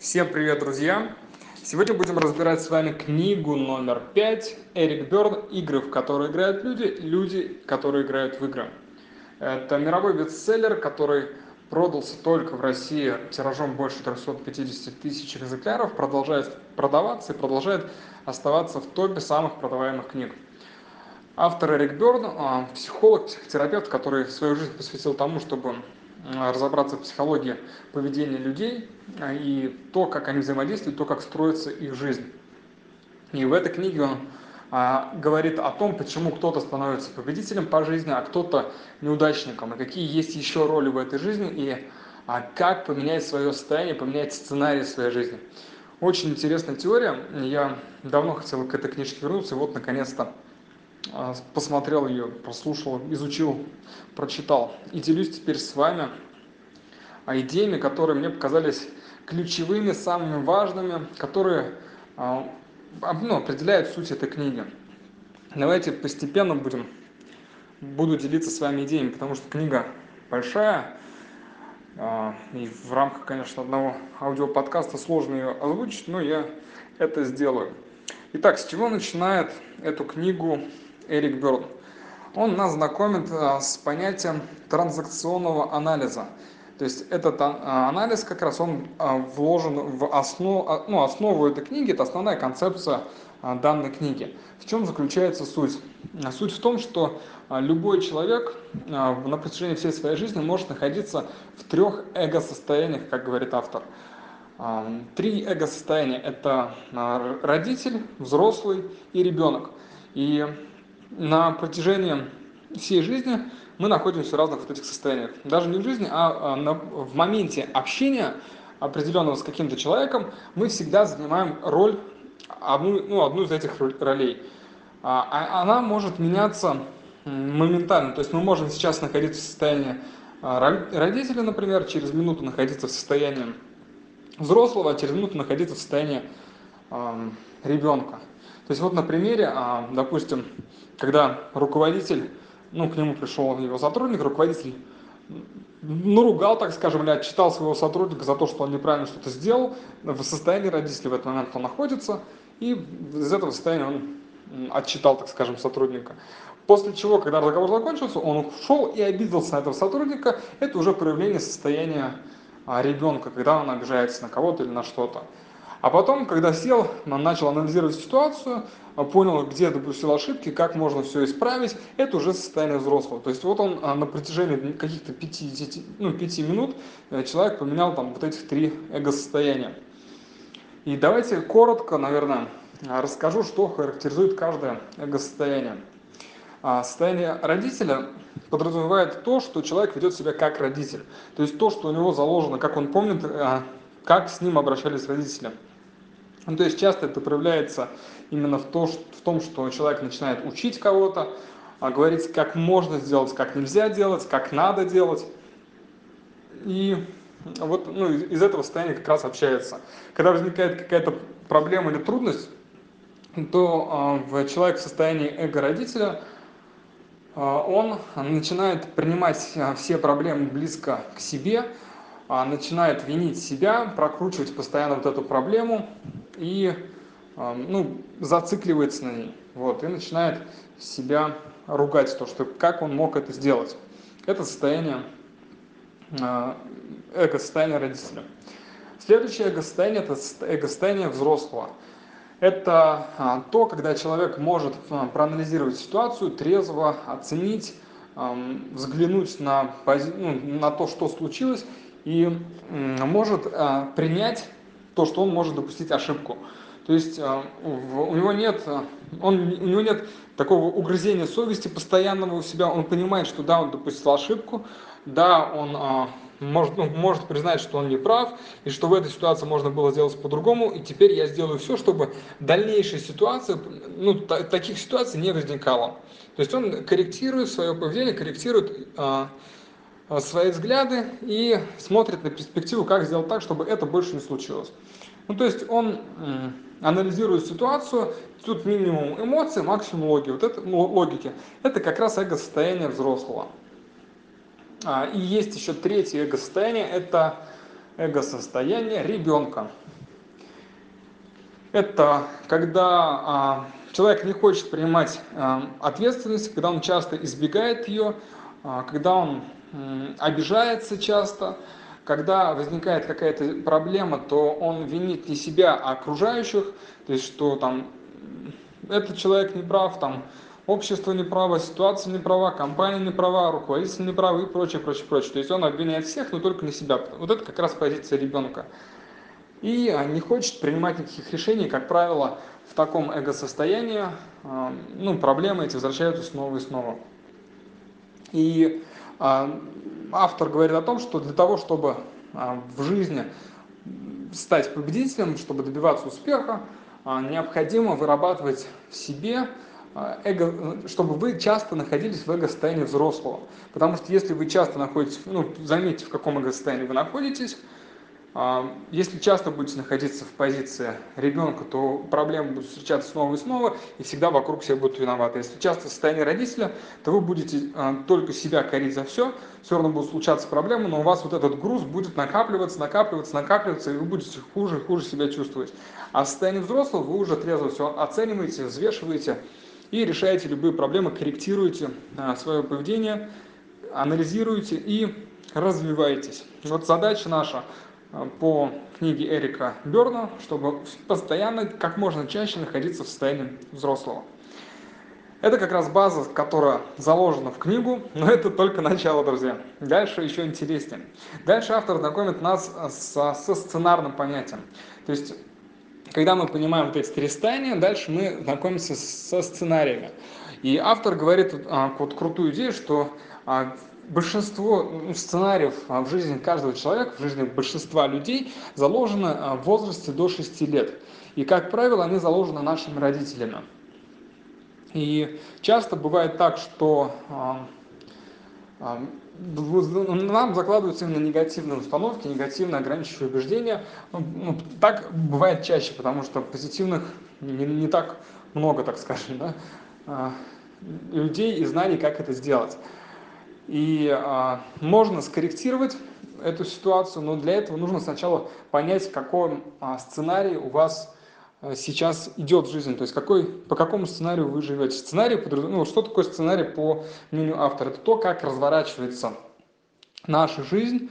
Всем привет, друзья! Сегодня будем разбирать с вами книгу номер 5 Эрик Берн «Игры, в которые играют люди, люди, которые играют в игры». Это мировой бестселлер, который продался только в России тиражом больше 350 000 экземпляров, продолжает продаваться и продолжает оставаться в топе самых продаваемых книг. Автор Эрик Берн – психолог, психотерапевт, который свою жизнь посвятил тому, чтобы разобраться в психологии поведения людей и то, как они взаимодействуют, то, как строится их жизнь. И в этой книге он говорит о том, почему кто-то становится победителем по жизни, а кто-то неудачником, и какие есть еще роли в этой жизни, и как поменять свое состояние, поменять сценарий своей жизни. Очень интересная теория. Я давно хотел к этой книжке вернуться, и вот наконец-то посмотрел ее, прослушал, изучил, прочитал. И делюсь теперь с вами идеями, которые мне показались ключевыми, самыми важными, которые определяют суть этой книги. Давайте постепенно буду делиться с вами идеями, потому что книга большая, и в рамках, конечно, одного аудиоподкаста сложно ее озвучить, но я это сделаю. Итак, с чего начинает эту книгу Эрик Берн? Он нас знакомит с понятием транзакционного анализа. То есть этот анализ как раз он вложен в основу этой книги, это основная концепция данной книги. В чем заключается суть? Суть в том, что любой человек на протяжении всей своей жизни может находиться в трех эго-состояниях, как говорит автор. Три эго-состояния – это родитель, взрослый и ребенок. И на протяжении всей жизни мы находимся в разных вот этих состояниях. Даже не в жизни, а в моменте общения определенного с каким-то человеком мы всегда занимаем роль, одну из этих ролей. Она может меняться моментально. То есть мы можем сейчас находиться в состоянии родителя, например, через минуту находиться в состоянии взрослого, а через минуту находиться в состоянии ребенка. То есть вот на примере, допустим, когда руководитель, к нему пришел его сотрудник, руководитель наругал, так скажем, или отчитал своего сотрудника за то, что он неправильно что-то сделал, в состоянии родителя в этот момент он находится, и из этого состояния он отчитал, так скажем, сотрудника. После чего, когда разговор закончился, он ушел и обиделся на этого сотрудника, это уже проявление состояния ребенка, когда он обижается на кого-то или на что-то. А потом, когда сел, он начал анализировать ситуацию, понял, где допустил ошибки, как можно все исправить, это уже состояние взрослого. То есть вот он на протяжении каких-то 5 минут человек поменял вот этих три эго-состояния. И давайте коротко, наверное, расскажу, что характеризует каждое эго-состояние. Состояние родителя подразумевает то, что человек ведет себя как родитель. То есть то, что у него заложено, как он помнит, как с ним обращались родители. То есть часто это проявляется именно в том, что человек начинает учить кого-то, говорить, как можно сделать, как нельзя делать, как надо делать. И вот из этого состояния как раз общается. Когда возникает какая-то проблема или трудность, то человек в состоянии эго-родителя он начинает принимать все проблемы близко к себе, начинает винить себя, прокручивать постоянно вот эту проблему и зацикливается на ней. Вот, и начинает себя ругать, как он мог это сделать. Это состояние эго-состояние родителя. Следующее эго-состояние – это эго-состояние взрослого. Это то, когда человек может проанализировать ситуацию, трезво оценить, взглянуть на то, что случилось, и может принять то, что он может допустить ошибку. То есть у него нет такого угрызения совести постоянного у себя, он понимает, что да, он допустил ошибку, да, он может признать, что он не прав, и что в этой ситуации можно было сделать по-другому, и теперь я сделаю все, чтобы дальнейшие ситуации, таких ситуаций не возникало. То есть он корректирует свое поведение, корректирует свои взгляды и смотрит на перспективу, как сделать так, чтобы это больше не случилось. То есть он анализирует ситуацию, тут минимум эмоций, максимум логики. Это как раз эго-состояние взрослого. И есть еще третье эго-состояние, это эго-состояние ребенка. Это когда человек не хочет принимать ответственность, когда он часто избегает ее, когда он обижается часто, когда возникает какая-то проблема, то он винит не себя, а окружающих, то есть что там этот человек не прав, там общество не право, ситуация не права, компания не права, руководитель не прав и прочее, прочее, прочее. То есть он обвиняет всех, но только не себя. Вот это как раз позиция ребенка. И не хочет принимать никаких решений, как правило, в таком эго-состоянии, проблемы эти возвращаются снова и снова. И автор говорит о том, что для того, чтобы в жизни стать победителем, чтобы добиваться успеха, необходимо вырабатывать в себе эго, чтобы вы часто находились в эго-состоянии взрослого. Потому что если вы часто находитесь, заметьте, в каком эго-состоянии вы находитесь. Если часто будете находиться в позиции ребенка, то проблемы будут встречаться снова и снова, и всегда вокруг себя будут виноваты. Если часто в состоянии родителя, то вы будете только себя корить за все равно будут случаться проблемы, но у вас вот этот груз будет накапливаться, и вы будете хуже и хуже себя чувствовать. А в состоянии взрослого вы уже трезво все оцениваете, взвешиваете и решаете любые проблемы, корректируете свое поведение, анализируете и развиваетесь. Вот задача наша по книге Эрика Берна, чтобы постоянно, как можно чаще находиться в состоянии взрослого. Это как раз база, которая заложена в книгу, но это только начало, друзья. Дальше еще интереснее. Дальше автор знакомит нас со сценарным понятием. То есть, когда мы понимаем вот эти три состояния, дальше мы знакомимся со сценариями. И автор говорит вот крутую идею, что большинство сценариев в жизни каждого человека, в жизни большинства людей заложено в возрасте до 6 лет. И, как правило, они заложены нашими родителями. И часто бывает так, что нам закладываются именно негативные установки, негативно ограничивающие убеждения. Так бывает чаще, потому что позитивных не так много, так скажем, да, людей и знаний, как это сделать. И можно скорректировать эту ситуацию, но для этого нужно сначала понять, какой сценарий у вас сейчас идет в жизни, то есть по какому сценарию вы живете. Что такое сценарий по мнению автора? Это то, как разворачивается наша жизнь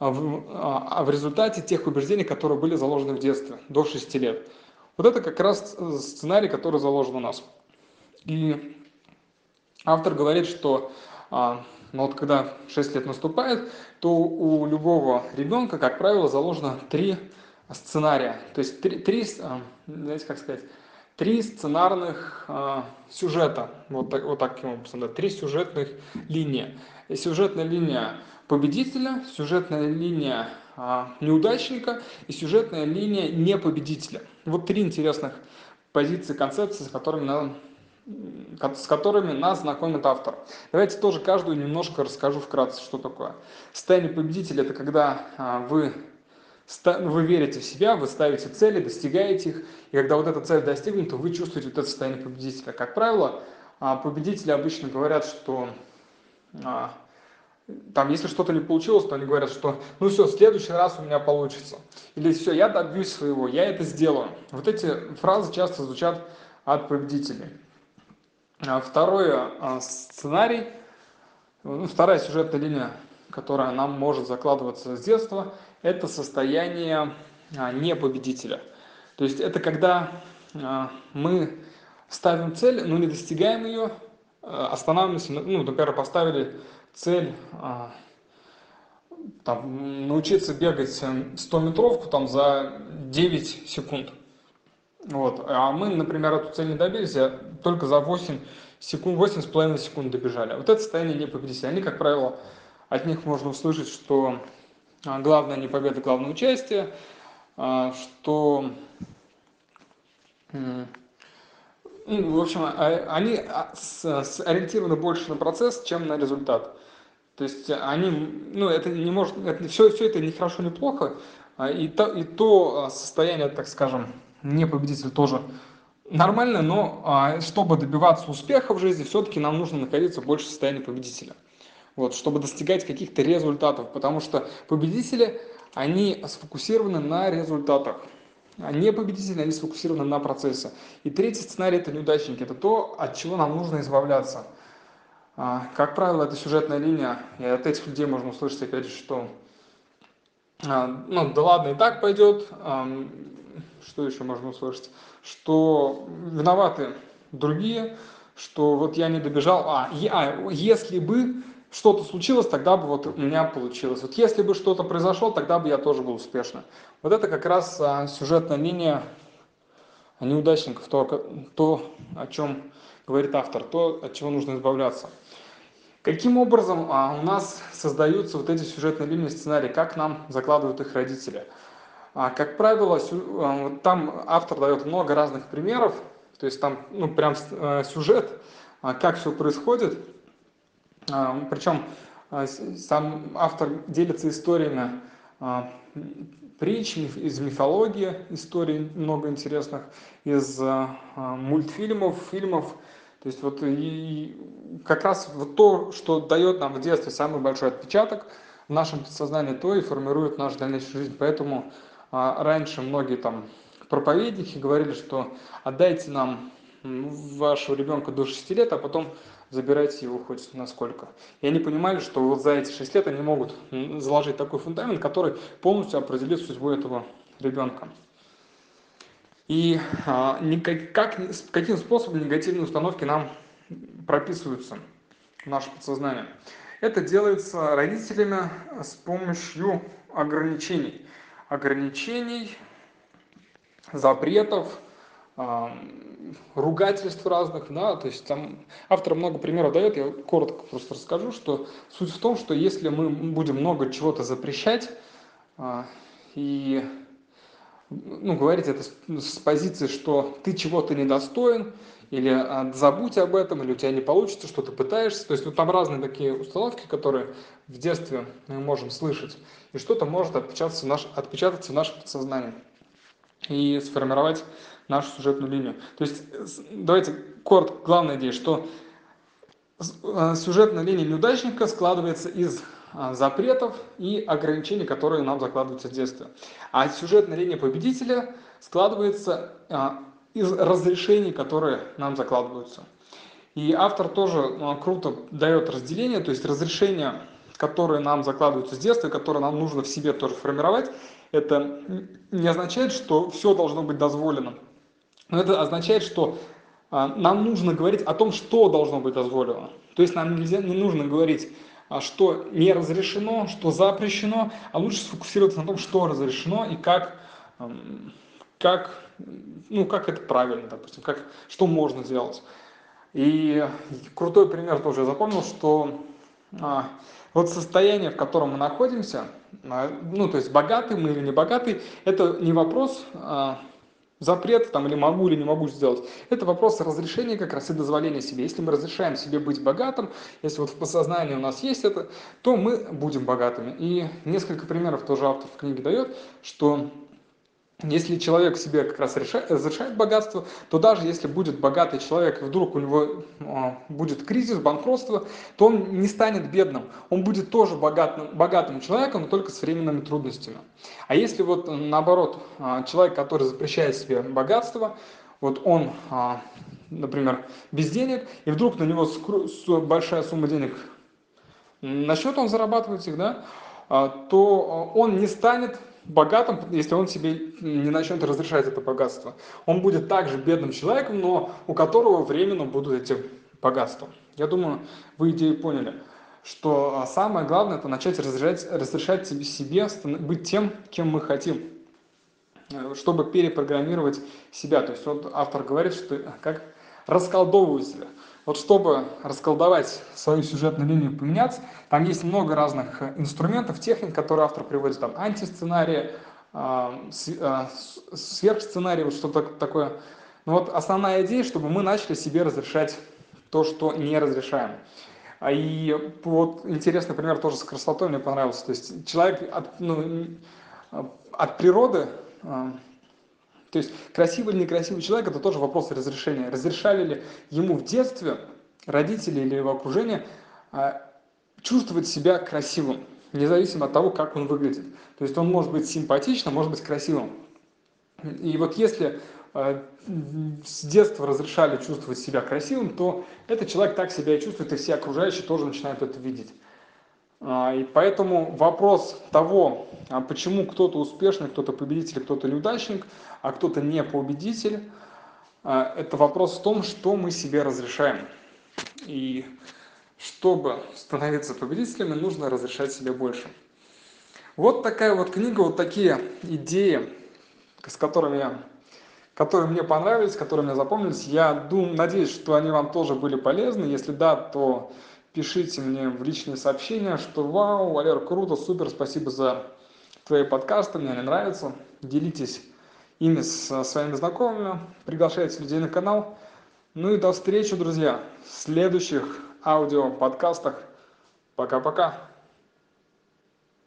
в результате тех убеждений, которые были заложены в детстве, до 6 лет. Вот это как раз сценарий, который заложен у нас. И автор говорит, что когда 6 лет наступает, то у любого ребенка, как правило, заложено 3 сценария. То есть три сценарных сюжета. Вот таким образом, да, 3 сюжетных линии. Сюжетная линия победителя, сюжетная линия неудачника и сюжетная линия непобедителя. Вот 3 интересных позиции, концепции, с которыми нас знакомит автор. Давайте тоже каждую немножко расскажу вкратце, что такое. Состояние победителя – это когда вы верите в себя, вы ставите цели, достигаете их, и когда вот эта цель достигнута, вы чувствуете вот это состояние победителя. Как правило, победители обычно говорят, что если что-то не получилось, то они говорят, что в следующий раз у меня получится. Или все, я добьюсь своего, я это сделаю. Вот эти фразы часто звучат от победителей. Вторая сюжетная линия, которая нам может закладываться с детства, это состояние непобедителя. То есть это когда мы ставим цель, но не достигаем ее, останавливаемся, например, поставили цель научиться бегать 100-метровку за 9 секунд. А мы, например, эту цель не добились, только за 8,5 секунд добежали. Вот это состояние непобедителя. Они, как правило, от них можно услышать, что главное не победа, главное участие, что, они ориентированы больше на процесс, чем на результат. То есть все это не хорошо, не плохо, и то состояние, так скажем, непобедитель тоже нормально, но чтобы добиваться успеха в жизни, все-таки нам нужно находиться больше в состоянии победителя. Чтобы достигать каких-то результатов, потому что победители, они сфокусированы на результатах. Не победители, они сфокусированы на процессе. И третий сценарий – это неудачники. Это то, от чего нам нужно избавляться. Как правило, это сюжетная линия. И от этих людей можно услышать, опять же, что ну да ладно, и так пойдет. Что еще можно услышать? Что виноваты другие, что вот я не добежал. Если бы что-то случилось, тогда бы вот у меня получилось. Вот если бы что-то произошло, тогда бы я тоже был успешным. Вот это как раз сюжетная линия неудачников, то, о чем говорит автор, то, от чего нужно избавляться. Каким образом у нас создаются вот эти сюжетные линии, сценарии, как нам закладывают их родители? Как правило, там автор дает много разных примеров, то есть там прям сюжет, как все происходит. Причем сам автор делится историями притч, из мифологии, историй много интересных, из мультфильмов, фильмов. То есть вот и как раз вот то, что дает нам в детстве самый большой отпечаток в нашем подсознании, то и формирует нашу дальнейшую жизнь. Поэтому раньше многие там проповедники говорили, что отдайте нам вашего ребенка до 6 лет, а потом забирайте его хоть насколько. И они понимали, что вот за эти 6 лет они могут заложить такой фундамент, который полностью определит судьбу этого ребенка. И каким способом негативные установки нам прописываются в наше подсознание? Это делается родителями с помощью ограничений. Ограничений, запретов, ругательств разных, да, то есть там автор много примеров дает, я коротко просто расскажу, что суть в том, что если мы будем много чего-то запрещать и говорить это с позиции, что ты чего-то недостоин, или забудь об этом, или у тебя не получится, что ты пытаешься, то есть там разные такие установки, которые в детстве мы можем слышать, и что-то может отпечататься в нашем подсознании и сформировать нашу сюжетную линию. То есть, давайте коротко, главная идея, что сюжетная линия неудачника складывается из запретов и ограничений, которые нам закладываются в детстве. А сюжетная линия победителя складывается из разрешений, которые нам закладываются. И автор тоже круто дает разделение, то есть разрешения, которые нам закладываются с детства, которые нам нужно в себе тоже формировать, это не означает, что все должно быть дозволено. Но это означает, что нам нужно говорить о том, что должно быть дозволено. То есть нам не нужно говорить, что не разрешено, что запрещено, а лучше сфокусироваться на том, что разрешено и как это правильно, допустим, что можно сделать. И крутой пример тоже я запомнил, что вот состояние, в котором мы находимся, то есть богатый мы или не богатый, это не вопрос запрет, там, или могу, или не могу сделать. Это вопрос разрешения как раз и дозволения себе. Если мы разрешаем себе быть богатым, если вот в подсознании у нас есть это, то мы будем богатыми. И несколько примеров тоже автор в книге дает, что если человек себе как раз разрешает богатство, то даже если будет богатый человек, и вдруг у него будет кризис, банкротство, то он не станет бедным. Он будет тоже богатым человеком, но только с временными трудностями. А если вот наоборот, человек, который запрещает себе богатство, вот он, например, без денег, и вдруг на него большая сумма денег на счет, он зарабатывает их, да, то он не станет богатым, если он себе не начнет разрешать это богатство. Он будет также бедным человеком, но у которого временно будут эти богатства. Я думаю, вы идею поняли, что самое главное – это начать разрешать себе быть тем, кем мы хотим, чтобы перепрограммировать себя. То есть вот автор говорит, что как расколдовывать себя. Вот чтобы расколдовать свою сюжетную линию, поменяться, там есть много разных инструментов, техник, которые автор приводит, там антисценарии, сверхсценарии, вот что-то такое. Но вот основная идея, чтобы мы начали себе разрешать то, что не разрешаем. И вот интересный пример тоже с красотой мне понравился. То есть человек от природы... То есть красивый или некрасивый человек – это тоже вопрос разрешения. Разрешали ли ему в детстве родители или его окружение чувствовать себя красивым? независимо от того, как он выглядит. То есть он может быть симпатичным, может быть красивым. И вот если с детства разрешали чувствовать себя красивым, то этот человек так себя и чувствует, и все окружающие тоже начинают это видеть. И поэтому вопрос того, почему кто-то успешный, кто-то победитель, кто-то неудачник, а кто-то не победитель, это вопрос в том, что мы себе разрешаем. И чтобы становиться победителями, нужно разрешать себе больше. Вот такая вот книга, вот такие идеи, которые мне понравились, которые мне запомнились. Я надеюсь, что они вам тоже были полезны. Если да, то пишите мне в личные сообщения, что вау, Валер, круто, супер, спасибо за твои подкасты, мне они нравятся. Делитесь ими со своими знакомыми, приглашайте людей на канал. Ну и до встречи, друзья, в следующих аудио-подкастах. Пока-пока.